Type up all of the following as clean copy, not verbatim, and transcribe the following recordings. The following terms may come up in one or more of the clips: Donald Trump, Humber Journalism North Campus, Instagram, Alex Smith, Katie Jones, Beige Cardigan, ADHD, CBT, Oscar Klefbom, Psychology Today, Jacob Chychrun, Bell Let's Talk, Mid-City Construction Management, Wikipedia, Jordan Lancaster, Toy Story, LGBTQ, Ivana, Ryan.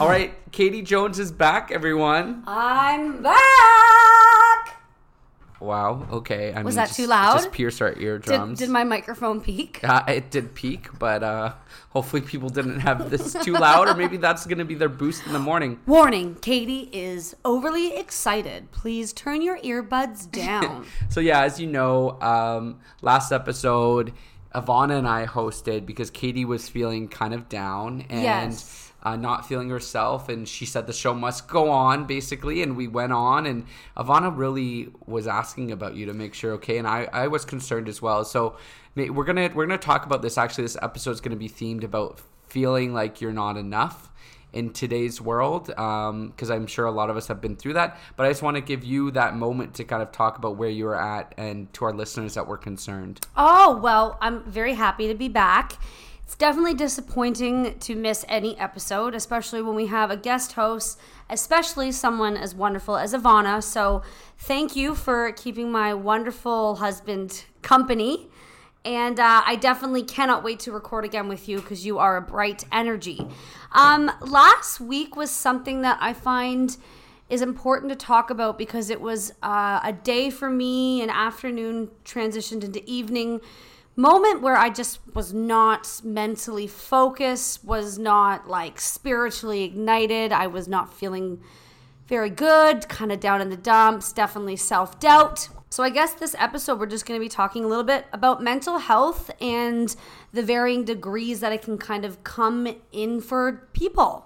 All right, Katie Jones is back, everyone. I'm back. Wow. Okay. Was that too loud? Just pierced our eardrums. Did my microphone peak? It did peak, but hopefully people didn't have this too loud, or maybe that's going to be their boost in the morning. Warning, Katie is overly excited. Please turn your earbuds down. So yeah, as you know, last episode, Ivana and I hosted because Katie was feeling kind of down and not feeling herself, and she said the show must go on, basically, and we went on, and Ivana really was asking about you to make sure okay, and I was concerned as well. So we're gonna talk about this. Actually, this episode's gonna be themed about feeling like you're not enough in today's world, because I'm sure a lot of us have been through that, but I just want to give you that moment to kind of talk about where you were at and to our listeners that were concerned. Oh, well, I'm very happy to be back. It's definitely disappointing to miss any episode, especially when we have a guest host, especially someone as wonderful as Ivana. So thank you for keeping my wonderful husband company. And I definitely cannot wait to record again with you because you are a bright energy. Last week was something that I find is important to talk about because it was a day for me, an afternoon transitioned into evening moment where I just was not mentally focused, was not like spiritually ignited. I was not feeling very good, kind of down in the dumps, definitely self-doubt. So I guess this episode, we're just going to be talking a little bit about mental health and the varying degrees that it can kind of come in for people.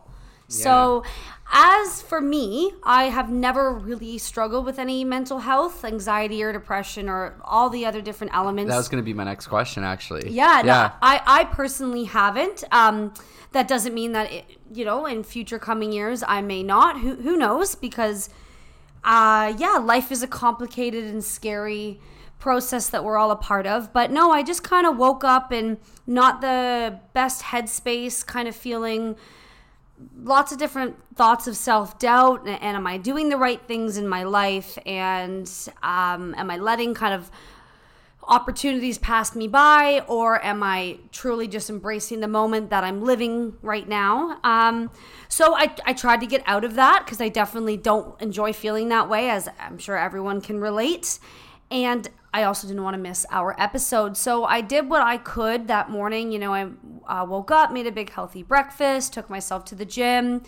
Yeah. So as for me, I have never really struggled with any mental health, anxiety or depression or all the other different elements. That was going to be my next question, actually. Yeah. No, I personally haven't. That doesn't mean that, in future coming years, I may not. Who knows? Because life is a complicated and scary process that we're all a part of. But no, I just kind of woke up in not the best headspace, kind of feeling lots of different thoughts of self-doubt. And am I doing the right things in my life? And am I letting kind of opportunities pass me by? Or am I truly just embracing the moment that I'm living right now? So I tried to get out of that because I definitely don't enjoy feeling that way, as I'm sure everyone can relate. And I also didn't want to miss our episode. So I did what I could that morning. I woke up, made a big healthy breakfast, took myself to the gym,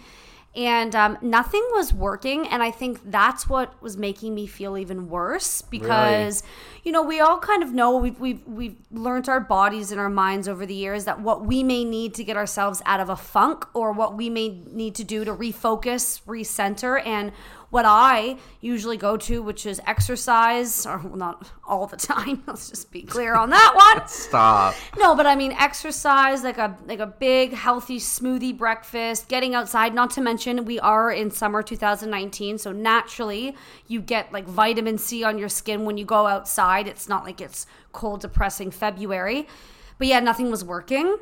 and nothing was working. And I think that's what was making me feel even worse because, we all kind of know we've learned our bodies and our minds over the years that what we may need to get ourselves out of a funk or what we may need to do to refocus, recenter, and what I usually go to, which is exercise, or not all the time. Let's just be clear on that one. Stop. No, but I mean exercise, like a big healthy smoothie breakfast, getting outside. Not to mention we are in summer 2019, so naturally you get like vitamin C on your skin when you go outside. It's not like it's cold, depressing February. But yeah, nothing was working,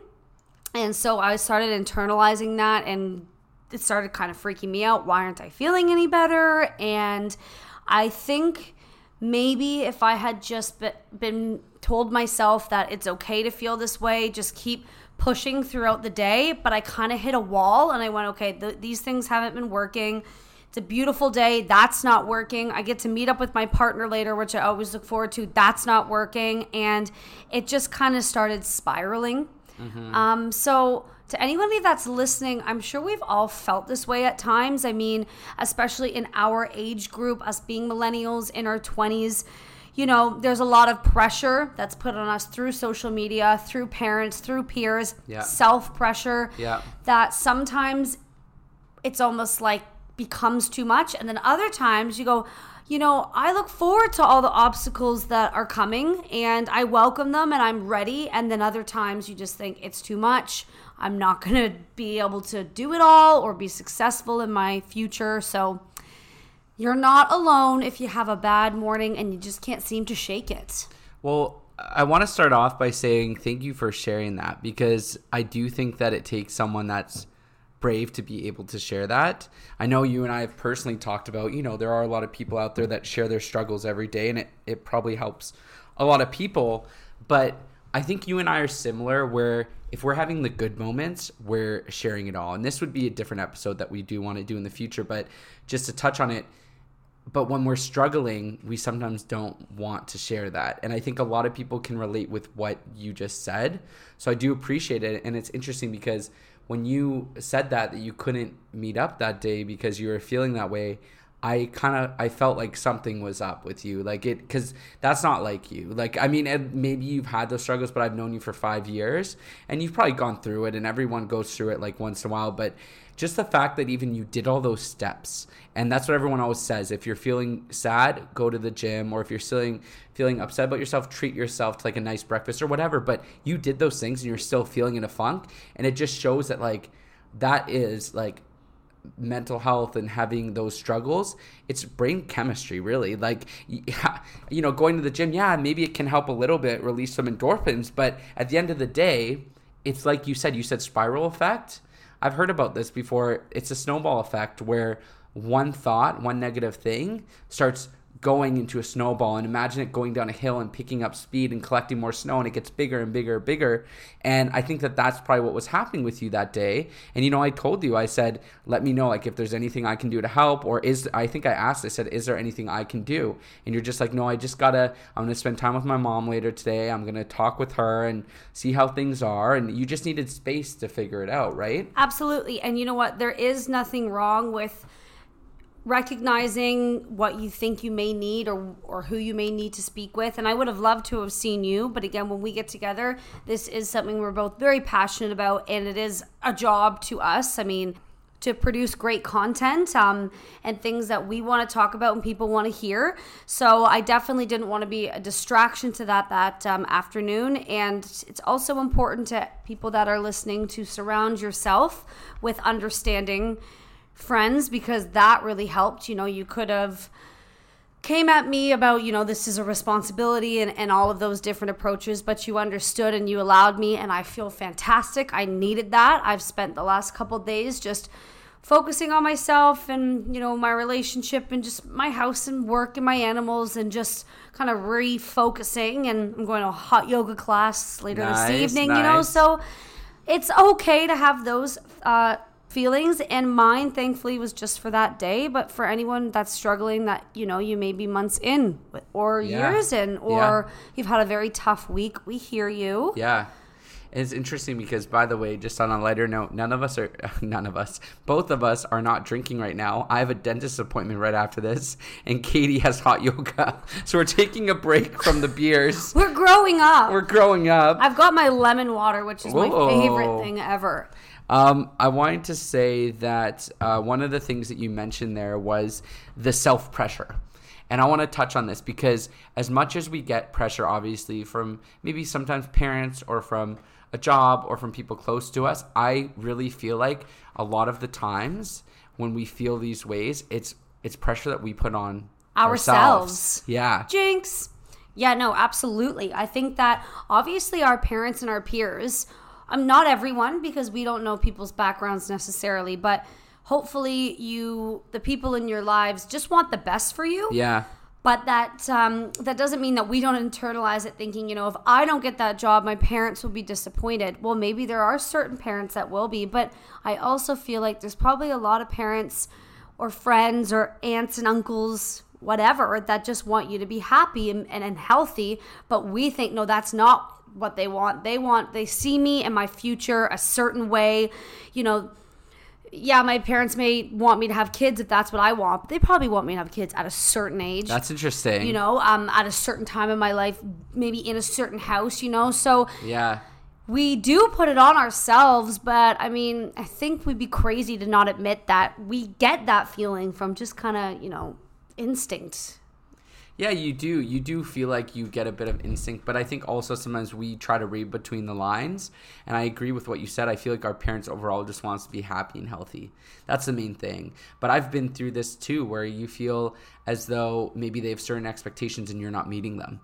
and so I started internalizing that and it started kind of freaking me out. Why aren't I feeling any better? And I think maybe if I had just been told myself that it's okay to feel this way, just keep pushing throughout the day. But I kind of hit a wall and I went, okay, these things haven't been working. It's a beautiful day. That's not working. I get to meet up with my partner later, which I always look forward to. That's not working. And it just kind of started spiraling. Mm-hmm. So to anybody that's listening, I'm sure we've all felt this way at times. I mean, especially in our age group, us being millennials in our 20s, there's a lot of pressure that's put on us through social media, through parents, through peers, self-pressure that sometimes it's almost like becomes too much. And then other times you go, I look forward to all the obstacles that are coming and I welcome them and I'm ready. And then other times you just think it's too much. I'm not going to be able to do it all or be successful in my future. So you're not alone if you have a bad morning and you just can't seem to shake it. Well, I want to start off by saying thank you for sharing that, because I do think that it takes someone that's brave to be able to share that. I know you and I have personally talked about, there are a lot of people out there that share their struggles every day, and it probably helps a lot of people. But I think you and I are similar, where if we're having the good moments, we're sharing it all. And this would be a different episode that we do want to do in the future, but just to touch on it. But when we're struggling, we sometimes don't want to share that. And I think a lot of people can relate with what you just said. So I do appreciate it. And it's interesting because when you said that you couldn't meet up that day because you were feeling that way, I felt like something was up with you, like it, because that's not like you. Like, I mean, maybe you've had those struggles, but I've known you for 5 years and you've probably gone through it, and everyone goes through it like once in a while. But just the fact that even you did all those steps, and that's what everyone always says. If you're feeling sad, go to the gym, or if you're feeling upset about yourself, treat yourself to like a nice breakfast or whatever. But you did those things and you're still feeling in a funk. And it just shows that like that is like mental health and having those struggles, it's brain chemistry, really. Like, yeah, you know, going to the gym, yeah, maybe it can help a little bit release some endorphins, but at the end of the day, it's like you said spiral effect. I've heard about this before. It's a snowball effect where one thought, one negative thing starts going into a snowball, and imagine it going down a hill and picking up speed and collecting more snow, and it gets bigger and bigger and bigger. And I think that that's probably what was happening with you that day. And, you know, I told you, I said, let me know, like, if there's anything I can do to help, or is there anything I can do? And you're just like, no, I'm gonna spend time with my mom later today. I'm gonna talk with her and see how things are. And you just needed space to figure it out, right? Absolutely. And you know what? There is nothing wrong with recognizing what you think you may need or who you may need to speak with. And I would have loved to have seen you, but again, when we get together, this is something we're both very passionate about, and it is a job to us. I mean, to produce great content and things that we want to talk about and people want to hear. So I definitely didn't want to be a distraction to that afternoon. And it's also important to people that are listening to surround yourself with understanding friends, because that really helped. You know, you could have came at me about, you know, this is a responsibility and all of those different approaches, but you understood and you allowed me, and I feel fantastic. I needed that. I've spent the last couple of days just focusing on myself and, you know, my relationship and just my house and work and my animals, and just kind of refocusing, and I'm going to a hot yoga class later this evening, you know, so it's okay to have those feelings, and mine thankfully was just for that day. But for anyone that's struggling, that, you know, you may be months in or years in, or you've had a very tough week, we hear you. Yeah. And it's interesting because, by the way, just on a lighter note, both of us are not drinking right now. I have a dentist appointment right after this, and Katie has hot yoga. So we're taking a break from the beers. We're growing up. I've got my lemon water, which is my favorite thing ever. I wanted to say that one of the things that you mentioned there was the self-pressure. And I want to touch on this because as much as we get pressure, obviously, from maybe sometimes parents or from a job or from people close to us, I really feel like a lot of the times when we feel these ways, it's pressure that we put on ourselves. Yeah. Jinx. Yeah, no, absolutely. I think that obviously our parents and our peers, not everyone, because we don't know people's backgrounds necessarily, but hopefully the people in your lives just want the best for you. Yeah. But that doesn't mean that we don't internalize it, thinking, you know, if I don't get that job, my parents will be disappointed. Well, maybe there are certain parents that will be, but I also feel like there's probably a lot of parents or friends or aunts and uncles, whatever, that just want you to be happy and healthy. But we think, no, that's not what they want. They see me and my future a certain way, you know. Yeah, my parents may want me to have kids if that's what I want, but they probably want me to have kids at a certain age. That's interesting. You know, at a certain time in my life, maybe in a certain house, you know. So yeah, we do put it on ourselves, but I mean, I think we'd be crazy to not admit that we get that feeling from just kind of, you know, instinct. Yeah, you do. You do feel like you get a bit of instinct, but I think also sometimes we try to read between the lines, and I agree with what you said. I feel like our parents overall just want us to be happy and healthy. That's the main thing. But I've been through this too, where you feel as though maybe they have certain expectations and you're not meeting them.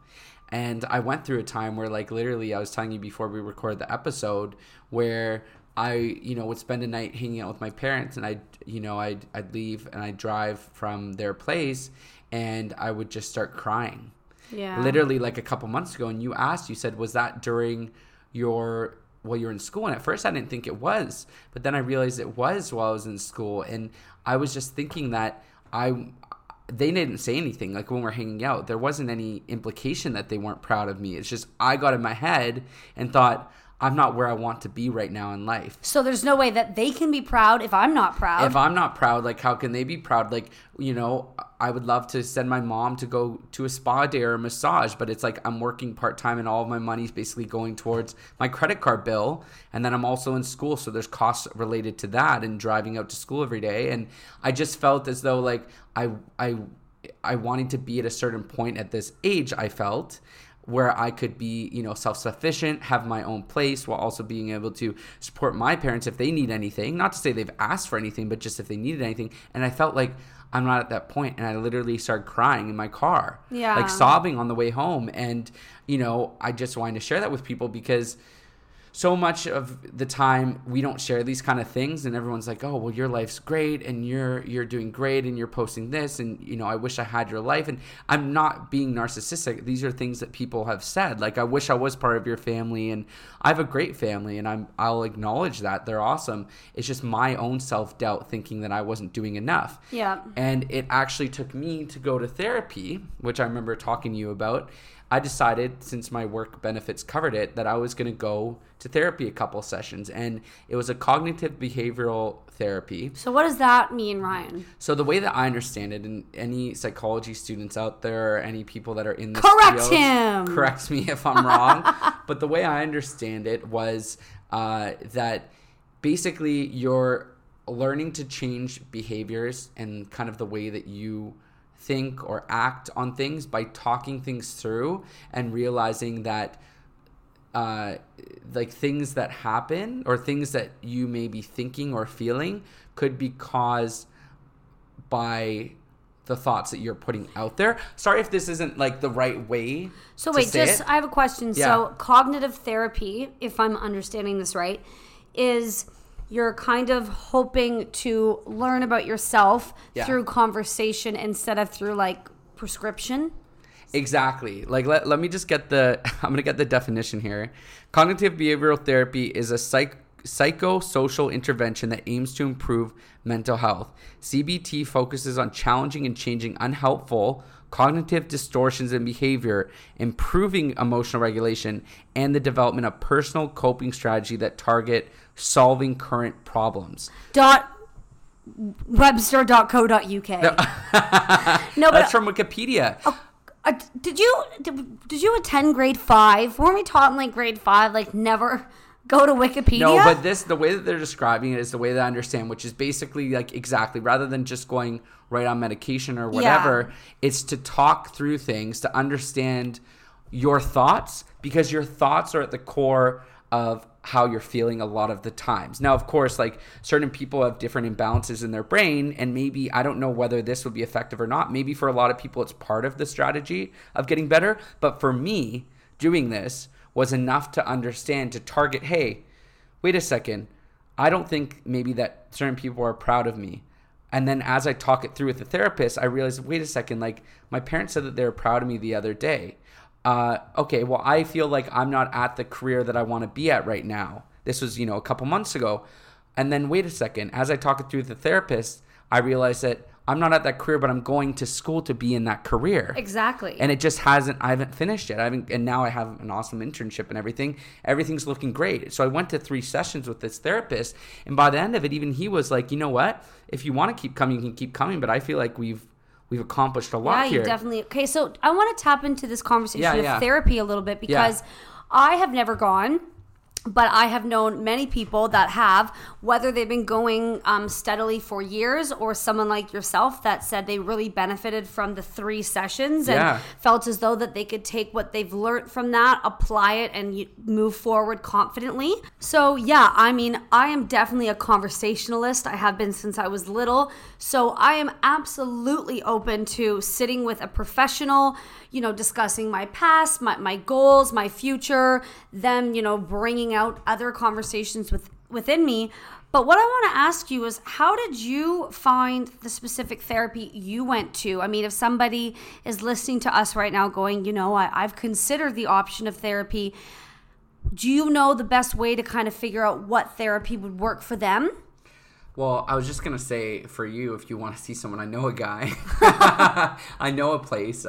And I went through a time where, like, literally, I was telling you before we recorded the episode, where I, you know, would spend a night hanging out with my parents, and I'd leave and I'd drive from their place, and I would just start crying. literally like a couple months ago, and you asked, you said, was that during your, while you were in school? And at first I didn't think it was, but then I realized it was while I was in school. And I was just thinking that they didn't say anything. Like when we're hanging out, there wasn't any implication that they weren't proud of me. It's just I got in my head and thought, I'm not where I want to be right now in life. So there's no way that they can be proud if I'm not proud. If I'm not proud, like how can they be proud? Like, you know, I would love to send my mom to go to a spa day or a massage, but it's like I'm working part-time and all of my money's basically going towards my credit card bill. And then I'm also in school, so there's costs related to that and driving out to school every day. And I just felt as though like I wanted to be at a certain point at this age, I felt, where I could be, you know, self-sufficient, have my own place while also being able to support my parents if they need anything. Not to say they've asked for anything, but just if they needed anything. And I felt like I'm not at that point. And I literally started crying in my car, like sobbing on the way home. And, you know, I just wanted to share that with people because so much of the time we don't share these kind of things, and everyone's like, oh, well, your life's great and you're doing great and you're posting this and, you know, I wish I had your life. And I'm not being narcissistic. These are things that people have said. Like, I wish I was part of your family, and I have a great family, and I'll acknowledge that. They're awesome. It's just my own self-doubt thinking that I wasn't doing enough. Yeah. And it actually took me to go to therapy, which I remember talking to you about. I decided, since my work benefits covered it, that I was going to go to therapy a couple sessions, and it was a cognitive behavioral therapy. So what does that mean, Ryan? So the way that I understand it, and any psychology students out there, or any people that are in this field, correct me if I'm wrong, but the way I understand it was that basically you're learning to change behaviors and kind of the way that you think or act on things by talking things through and realizing that like things that happen or things that you may be thinking or feeling could be caused by the thoughts that you're putting out there. Sorry if this isn't like the right way. So wait, I have a question. Yeah. So cognitive therapy, if I'm understanding this right, is you're kind of hoping to learn about yourself through conversation instead of through like prescription. Exactly. Like, let me just get I'm going to get the definition here. Cognitive behavioral therapy is a psychosocial intervention that aims to improve mental health. CBT focuses on challenging and changing unhelpful cognitive distortions in behavior, improving emotional regulation, and the development of personal coping strategy that target solving current problems. Webster.co.uk. No, but that's from Wikipedia. Did you attend grade 5? Weren't we taught in like grade 5, like never go to Wikipedia? No, but the way that they're describing it is the way that I understand, which is basically like exactly rather than just going right on medication or whatever, it's to talk through things to understand your thoughts, because your thoughts are at the core of how you're feeling a lot of the times. Now, of course, like certain people have different imbalances in their brain, and maybe I don't know whether this would be effective or not. Maybe for a lot of people, it's part of the strategy of getting better. But for me, doing this was enough to understand, to target, hey, wait a second. I don't think maybe that certain people are proud of me. And then as I talk it through with the therapist, I realized, wait a second, like my parents said that they were proud of me the other day. Okay, well, I feel like I'm not at the career that I want to be at right now. This was, you know, a couple months ago. And then wait a second, as I talk it through the therapist, I realized that I'm not at that career, but I'm going to school to be in that career. Exactly. And it just I haven't finished yet. And now I have an awesome internship and everything. Everything's looking great. So I went to 3 sessions with this therapist, and by the end of it, even he was like, you know what? If you want to keep coming, you can keep coming, but I feel like We've accomplished a lot here. Yeah, you definitely. Okay, so I want to tap into this conversation of therapy a little bit, because I have never gone, but I have known many people that have, whether they've been going steadily for years or someone like yourself that said they really benefited from the 3 sessions and felt as though that they could take what they've learned from that, apply it, and move forward confidently. So yeah, I mean, I am definitely a conversationalist. I have been since I was little. So I am absolutely open to sitting with a professional, you know, discussing my past, my goals, my future, them, you know, bringing out other conversations with within me. But what I want to ask you is, how did you find the specific therapy you went to? I mean, if somebody is listening to us right now going, you know, I've considered the option of therapy, do you know the best way to kind of figure out what therapy would work for them? Well, I was just going to say, for you, if you want to see someone, I know a guy. I know a place,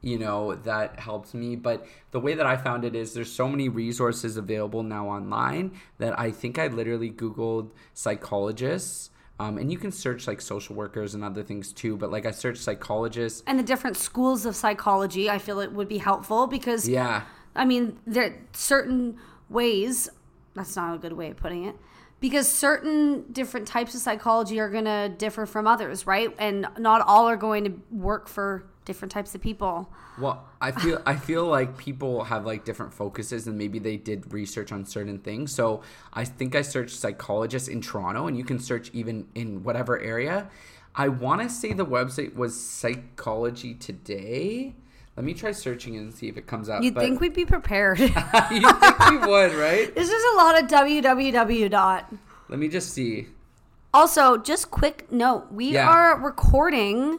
you know, that helps me. But the way that I found it is there's so many resources available now online that I think I literally Googled psychologists. And you can search like social workers and other things too, but like I searched psychologists. And the different schools of psychology, I feel it would be helpful because, yeah, I mean, there are certain ways, that's not a good way of putting it, because certain different types of psychology are going to differ from others, right? And not all are going to work for different types of people. Well, I feel like people have like different focuses and maybe they did research on certain things. So I think I searched psychologists in Toronto, and you can search even in whatever area. I want to say the website was Psychology Today. Let me try searching it and see if it comes up. You'd think we'd be prepared. You'd think we would, right? This is a lot of www dot. Let me just see. Also, just quick note. We are recording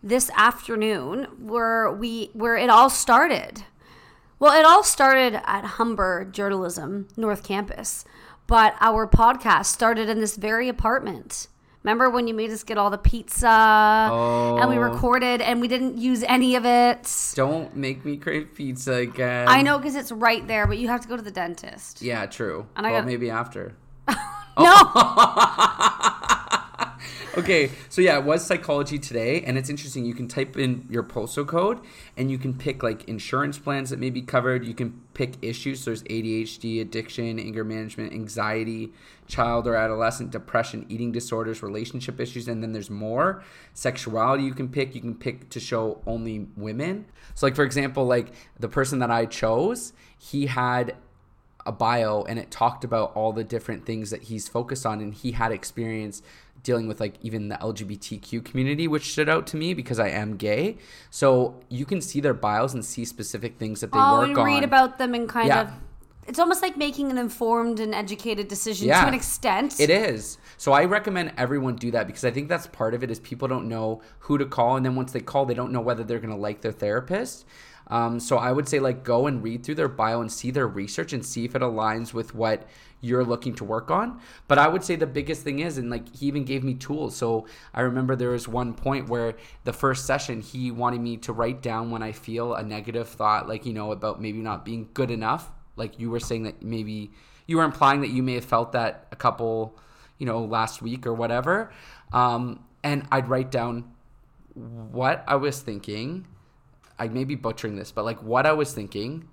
this afternoon where it all started. Well, it all started at Humber Journalism North Campus, but our podcast started in this very apartment. Remember when you made us get all the pizza and we recorded and we didn't use any of it? Don't make me crave pizza again. I know, because it's right there, but you have to go to the dentist. Yeah, true. And well, maybe after. No! Okay, so yeah, it was Psychology Today, and it's interesting. You can type in your postal code and you can pick like insurance plans that may be covered. You can pick issues. So there's ADHD, addiction, anger management, anxiety, child or adolescent, depression, eating disorders, relationship issues, and then there's more. Sexuality you can pick. You can pick to show only women. So like, for example, like the person that I chose, he had a bio and it talked about all the different things that he's focused on, and he had experience dealing with like even the LGBTQ community, which stood out to me because I am gay. So you can see their bios and see specific things that they work on. Read about them and kind of, it's almost like making an informed and educated decision to an extent. It is. So I recommend everyone do that, because I think that's part of it is people don't know who to call. And then once they call, they don't know whether they're going to like their therapist. So I would say like go and read through their bio and see their research and see if it aligns with what you're looking to work on. But I would say the biggest thing is, and like he even gave me tools. So I remember there was one point where the first session he wanted me to write down when I feel a negative thought, like, you know, about maybe not being good enough. Like you were saying that maybe you were implying that you may have felt that a couple, you know, last week or whatever. And I'd write down what I was thinking. I may be butchering this, but like what I was thinking,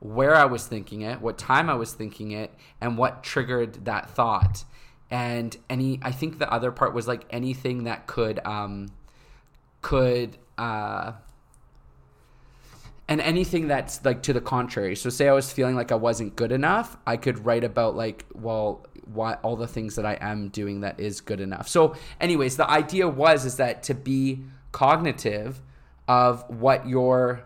where I was thinking it, what time I was thinking it, and what triggered that thought. And I think the other part was like anything that and anything that's like to the contrary. So say I was feeling like I wasn't good enough, I could write about like, well, why all the things that I am doing that is good enough. So anyways, the idea is that to be cognitive of what you're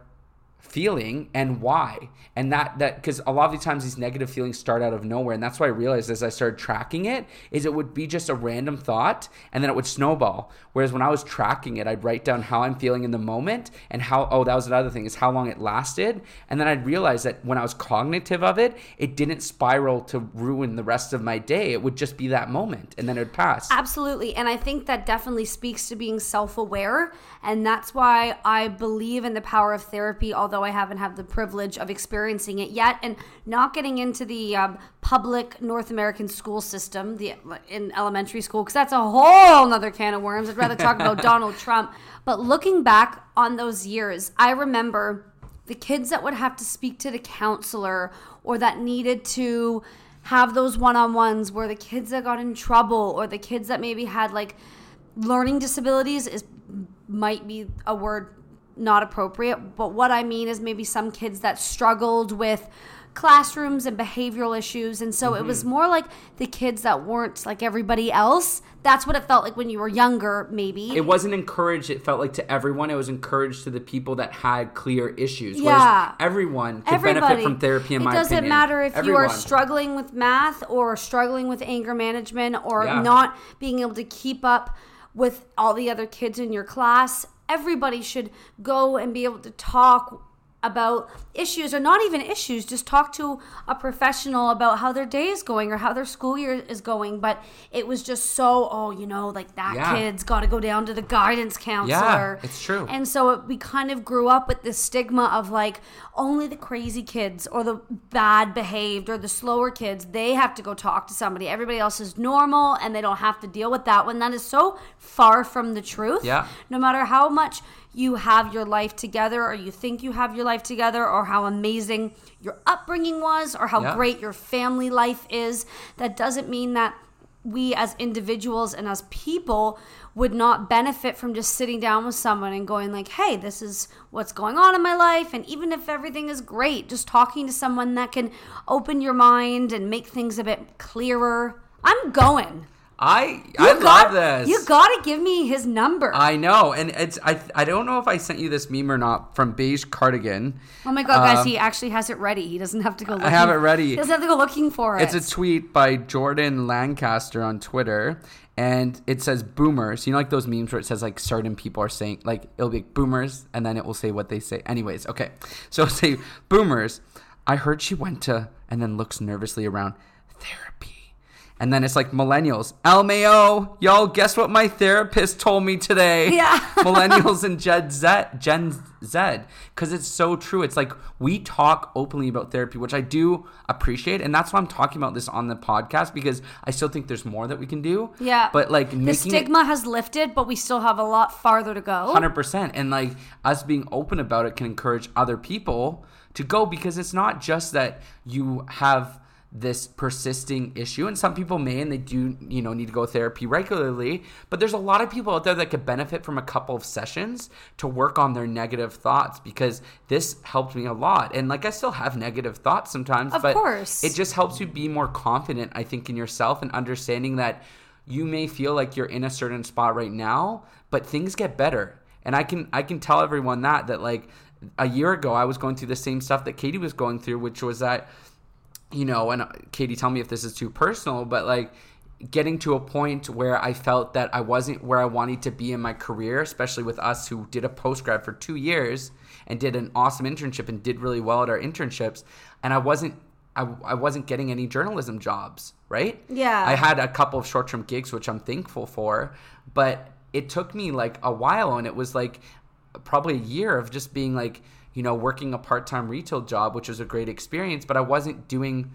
feeling and why. And that 'cause a lot of the times these negative feelings start out of nowhere. And that's why I realized as I started tracking it, is it would be just a random thought and then it would snowball. Whereas when I was tracking it, I'd write down how I'm feeling in the moment and how, that was another thing, is how long it lasted. And then I'd realize that when I was cognitive of it, it didn't spiral to ruin the rest of my day. It would just be that moment and then it would pass. Absolutely. And I think that definitely speaks to being self-aware. And that's why I believe in the power of therapy, although I haven't had the privilege of experiencing it yet, and not getting into the public North American school system in elementary school, because that's a whole nother can of worms. I'd rather talk about Donald Trump. But looking back on those years, I remember the kids that would have to speak to the counselor or that needed to have those one-on-ones were the kids that got in trouble or the kids that maybe had like learning disabilities might be a word not appropriate, but what I mean is maybe some kids that struggled with classrooms and behavioral issues. And so it was more like the kids that weren't like everybody else. That's what it felt like when you were younger, maybe. It wasn't encouraged, it felt like, to everyone. It was encouraged to the people that had clear issues. Yeah. Whereas everyone could benefit from therapy, in my opinion. It doesn't matter if you are struggling with math or struggling with anger management or not being able to keep up with all the other kids in your class. Everybody should go and be able to talk about issues, or not even issues, just talk to a professional about how their day is going or how their school year is going. But it was just so, that kid's got to go down to the guidance counselor. Yeah, it's true. And so we kind of grew up with this stigma of like only the crazy kids or the bad behaved or the slower kids, they have to go talk to somebody. Everybody else is normal and they don't have to deal with that one. That is so far from the truth. Yeah. No matter how much you have your life together, or you think you have your life together, or how amazing your upbringing was, or how great your family life is, that doesn't mean that we as individuals and as people would not benefit from just sitting down with someone and going like, hey, this is what's going on in my life. And even if everything is great, just talking to someone that can open your mind and make things a bit clearer. I love this. You gotta give me his number. I know, and it's I don't know if I sent you this meme or not, from Beige Cardigan. Oh my god, guys, he actually has it ready. He doesn't have to go looking. I have it ready. He doesn't have to go looking for it. It's a tweet by Jordan Lancaster on Twitter, and it says boomers. You know, like those memes where it says like certain people are saying, like, it'll be like boomers, and then it will say what they say. Anyways, okay. So it'll say boomers. I heard she went to, and then looks nervously around, therapy. And then it's like millennials. LMAO, y'all, guess what my therapist told me today? Yeah. Millennials and Gen Z. Because it's so true. It's like we talk openly about therapy, which I do appreciate. And that's why I'm talking about this on the podcast, because I still think there's more that we can do. Yeah. But like the stigma has lifted, but we still have a lot farther to go. 100%. And like us being open about it can encourage other people to go, because it's not just that you have this persisting issue, and some people may, and they do, need to go therapy regularly, but there's a lot of people out there that could benefit from a couple of sessions to work on their negative thoughts, because this helped me a lot. And like, I still have negative thoughts sometimes, of course. It just helps you be more confident, I think, in yourself, and understanding that you may feel like you're in a certain spot right now, but things get better. And I can tell everyone that like a year ago, I was going through the same stuff that Katie was going through, which was that, and Katie, tell me if this is too personal, but like getting to a point where I felt that I wasn't where I wanted to be in my career, especially with us who did a postgrad for 2 years and did an awesome internship and did really well at our internships. And I wasn't getting any journalism jobs, right? Yeah. I had a couple of short-term gigs, which I'm thankful for, but it took me like a while, and it was like probably a year of just being like, working a part-time retail job, which was a great experience, but I wasn't in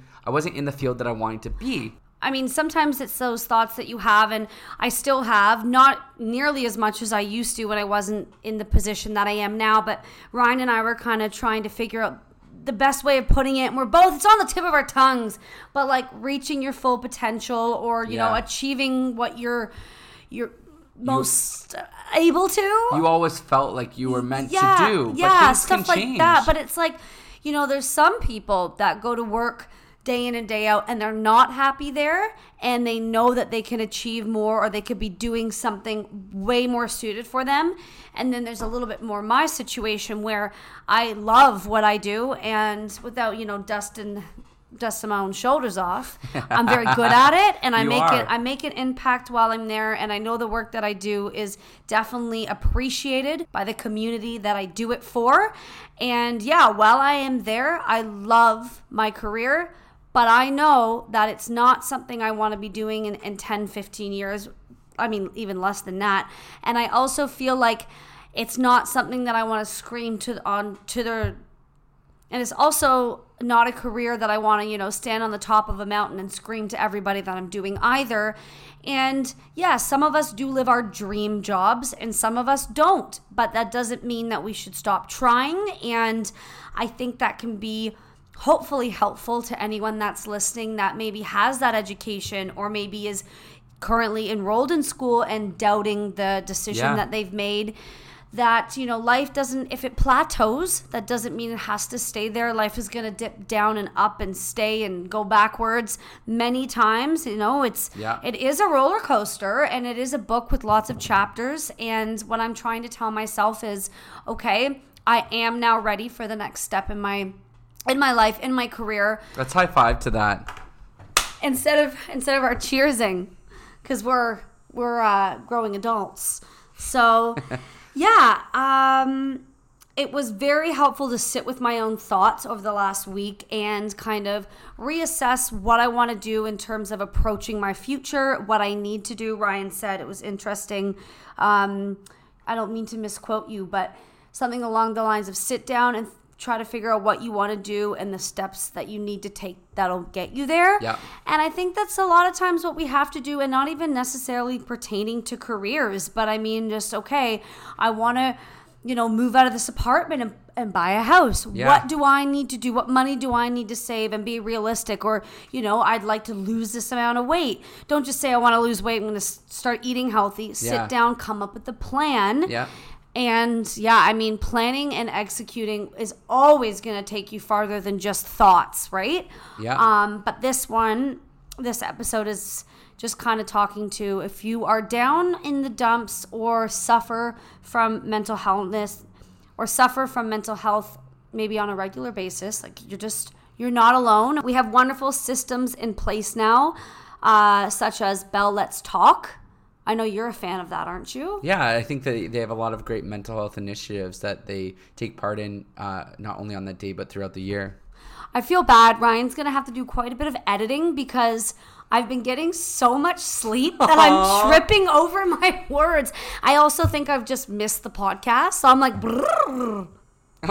the field that I wanted to be. I mean, sometimes it's those thoughts that you have, and I still have, not nearly as much as I used to when I wasn't in the position that I am now, but Ryan and I were kind of trying to figure out the best way of putting it, and it's on the tip of our tongues, but like reaching your full potential, or, achieving what you're most able to. You always felt like you were meant to do. Yeah, stuff like that. But it's like, there's some people that go to work day in and day out and they're not happy there, and they know that they can achieve more, or they could be doing something way more suited for them. And then there's a little bit more my situation where I love what I do, and without, dusting my own shoulders off, I'm very good at it, and I make an impact while I'm there, and I know the work that I do is definitely appreciated by the community that I do it for. And while I am there, I love my career, but I know that it's not something I want to be doing in 10-15 years. I mean, even less than that. And I also feel like it's not something that I want to scream and it's also not a career that I want to, stand on the top of a mountain and scream to everybody that I'm doing either. And some of us do live our dream jobs and some of us don't, but that doesn't mean that we should stop trying. And I think that can be hopefully helpful to anyone that's listening that maybe has that education, or maybe is currently enrolled in school and doubting the decision that they've made. that, you know, life doesn't, if it plateaus, that doesn't mean it has to stay there. Life is going to dip down and up and stay and go backwards many times. You know, it is a roller coaster, and it is a book with lots of chapters. And what I'm trying to tell myself is, okay, I am now ready for the next step in my life, in my career. Let's high five to that. Instead of our cheersing, because we're growing adults. So yeah, it was very helpful to sit with my own thoughts over the last week and kind of reassess what I want to do in terms of approaching my future, what I need to do. Ryan said it was interesting. I don't mean to misquote you, but something along the lines of sit down and try to figure out what you want to do and the steps that you need to take that'll get you there. Yeah. And I think that's a lot of times what we have to do, and not even necessarily pertaining to careers, but I mean just, okay, I want to, you know, move out of this apartment and buy a house. Yeah. What do I need to do? What money do I need to save and be realistic? Or, you know, I'd like to lose this amount of weight. Don't just say I want to lose weight, I'm going to start eating healthy. Yeah. Sit down, come up with a plan. Yeah. And yeah, I mean, planning and executing is always going to take you farther than just thoughts, right? Yeah. But this episode is just kind of talking to, if you are down in the dumps or suffer from mental health, maybe on a regular basis, like you're not alone. We have wonderful systems in place now, such as Bell Let's Talk. I know you're a fan of that, aren't you? Yeah, I think that they have a lot of great mental health initiatives that they take part in, not only on that day, but throughout the year. I feel bad. Ryan's going to have to do quite a bit of editing because I've been getting so much sleep that I'm tripping over my words. I also think I've just missed the podcast. So I'm like, brrr.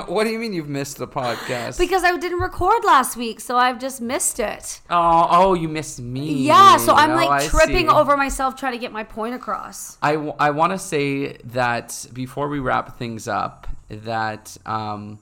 What do you mean you've missed the podcast? Because I didn't record last week, so I've just missed it. Oh, you missed me. Yeah, so I'm tripping over myself trying to get my point across. I want to say that before we wrap things up, that I'm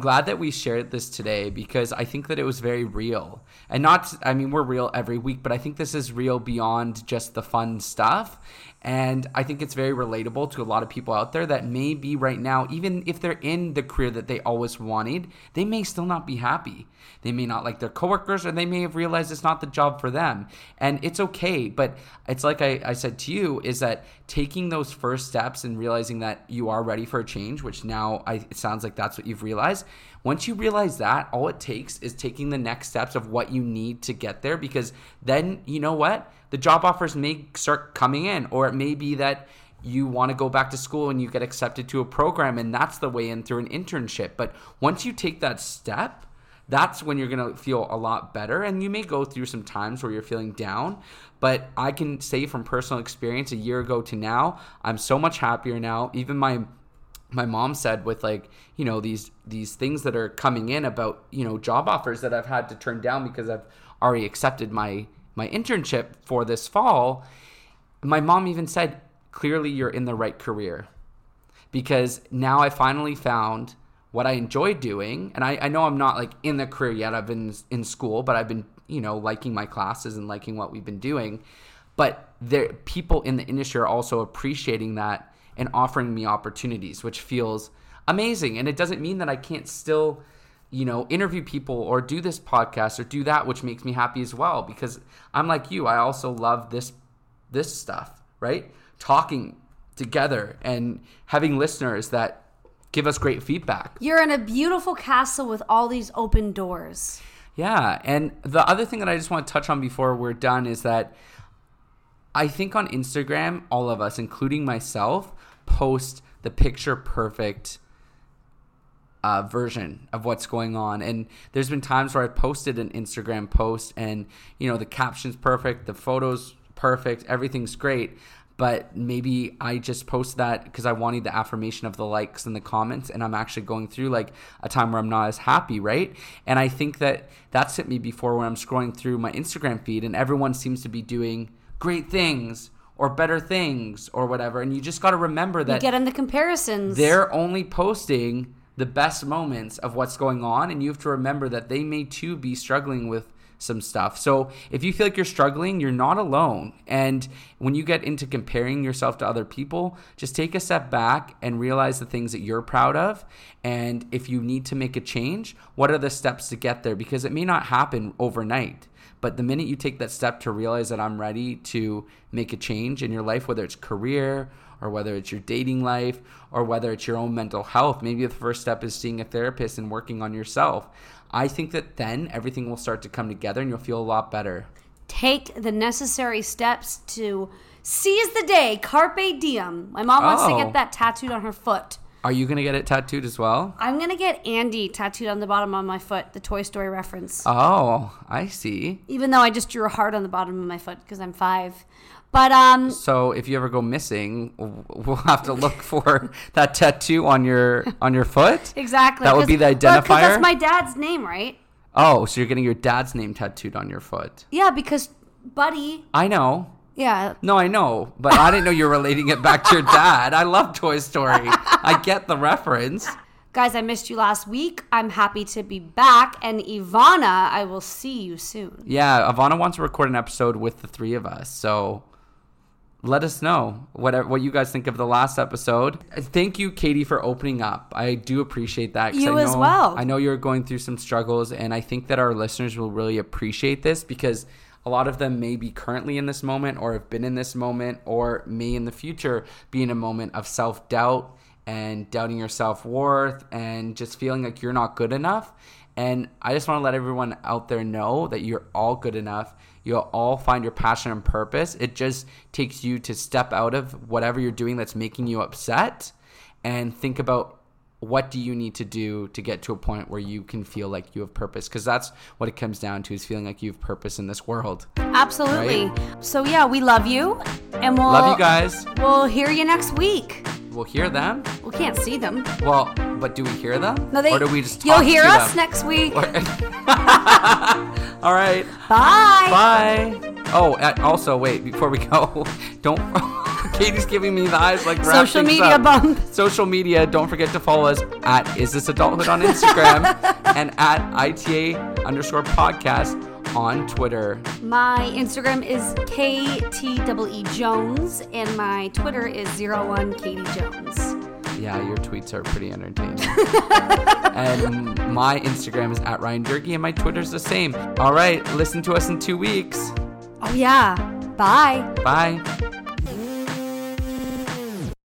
glad that we shared this today because I think that it was very real. And we're real every week, but I think this is real beyond just the fun stuff. And I think it's very relatable to a lot of people out there that may be right now, even if they're in the career that they always wanted, they may still not be happy. They may not like their coworkers, or they may have realized it's not the job for them. And it's okay, but it's like I said to you, is that taking those first steps and realizing that you are ready for a change, which now it sounds like that's what you've realized. Once you realize that, all it takes is taking the next steps of what you need to get there, because then, you know what? The job offers may start coming in, or it may be that you want to go back to school and you get accepted to a program, and that's the way in through an internship. But once you take that step, that's when you're going to feel a lot better, and you may go through some times where you're feeling down, but I can say from personal experience a year ago to now, I'm so much happier now. Even my mom said with these things that are coming in about, you know, job offers that I've had to turn down because I've already accepted my internship for this fall, my mom even said, clearly you're in the right career, because now I finally found what I enjoy doing. And I know I'm not in the career yet. I've been in school, but I've been, liking my classes and liking what we've been doing. But people in the industry are also appreciating that and offering me opportunities, which feels amazing. And it doesn't mean that I can't still interview people or do this podcast or do that, which makes me happy as well, because I'm like you. I also love this stuff, right? Talking together and having listeners that give us great feedback. You're in a beautiful castle with all these open doors. Yeah. And the other thing that I just want to touch on before we're done is that I think on Instagram, all of us, including myself, post the picture perfect version of what's going on. And there's been times where I posted an Instagram post and, the caption's perfect, the photo's perfect, everything's great. But maybe I just post that because I wanted the affirmation of the likes and the comments. And I'm actually going through a time where I'm not as happy, right? And I think that that's hit me before when I'm scrolling through my Instagram feed and everyone seems to be doing great things or better things or whatever. And you just got to remember that you get in the comparisons. They're only posting the best moments of what's going on, and you have to remember that they may too be struggling with some stuff. So if you feel like you're struggling, you're not alone. And when you get into comparing yourself to other people, just take a step back and realize the things that you're proud of. And if you need to make a change, what are the steps to get there? Because it may not happen overnight. But the minute you take that step to realize that I'm ready to make a change in your life, whether it's career or whether it's your dating life or whether it's your own mental health, maybe the first step is seeing a therapist and working on yourself. I think that then everything will start to come together and you'll feel a lot better. Take the necessary steps to seize the day, carpe diem. My mom wants to get that tattooed on her foot. Are you going to get it tattooed as well? I'm going to get Andy tattooed on the bottom of my foot, the Toy Story reference. Oh, I see. Even though I just drew a heart on the bottom of my foot because I'm 5. But so if you ever go missing, we'll have to look for that tattoo on your foot. Exactly. That would be the identifier. Because that's my dad's name, right? Oh, so you're getting your dad's name tattooed on your foot. Yeah, because Buddy. I know. Yeah. No, I know, but I didn't know you were relating it back to your dad. I love Toy Story. I get the reference. Guys, I missed you last week. I'm happy to be back. And Ivana, I will see you soon. Yeah, Ivana wants to record an episode with the three of us. So let us know what you guys think of the last episode. Thank you, Katie, for opening up. I do appreciate that. I know you're going through some struggles, and I think that our listeners will really appreciate this because a lot of them may be currently in this moment or have been in this moment or may in the future be in a moment of self-doubt and doubting your self-worth and just feeling like you're not good enough. And I just want to let everyone out there know that you're all good enough. You'll all find your passion and purpose. It just takes you to step out of whatever you're doing that's making you upset and think about what do you need to do to get to a point where you can feel like you have purpose? Because that's what it comes down to, is feeling like you have purpose in this world. Absolutely. Right? So yeah, we love you. And we'll love you guys. We'll hear you next week. We'll hear them. We can't see them. Well, but do we hear them? No, or do we just talk to them? You'll hear us next week. All right. Bye. Bye. Oh, also, wait, before we go, don't... Katie's giving me the eyes like wrap social media up. Bump. Social media. Don't forget to follow us at Is This Adulthood on Instagram and at ITA_podcast on Twitter. My Instagram is KTEE Jones and my Twitter is 01 Katie Jones. Yeah, your tweets are pretty entertaining. And my Instagram is at Ryan Durkee and my Twitter's the same. All right, listen to us in 2 weeks. Oh yeah. Bye. Bye.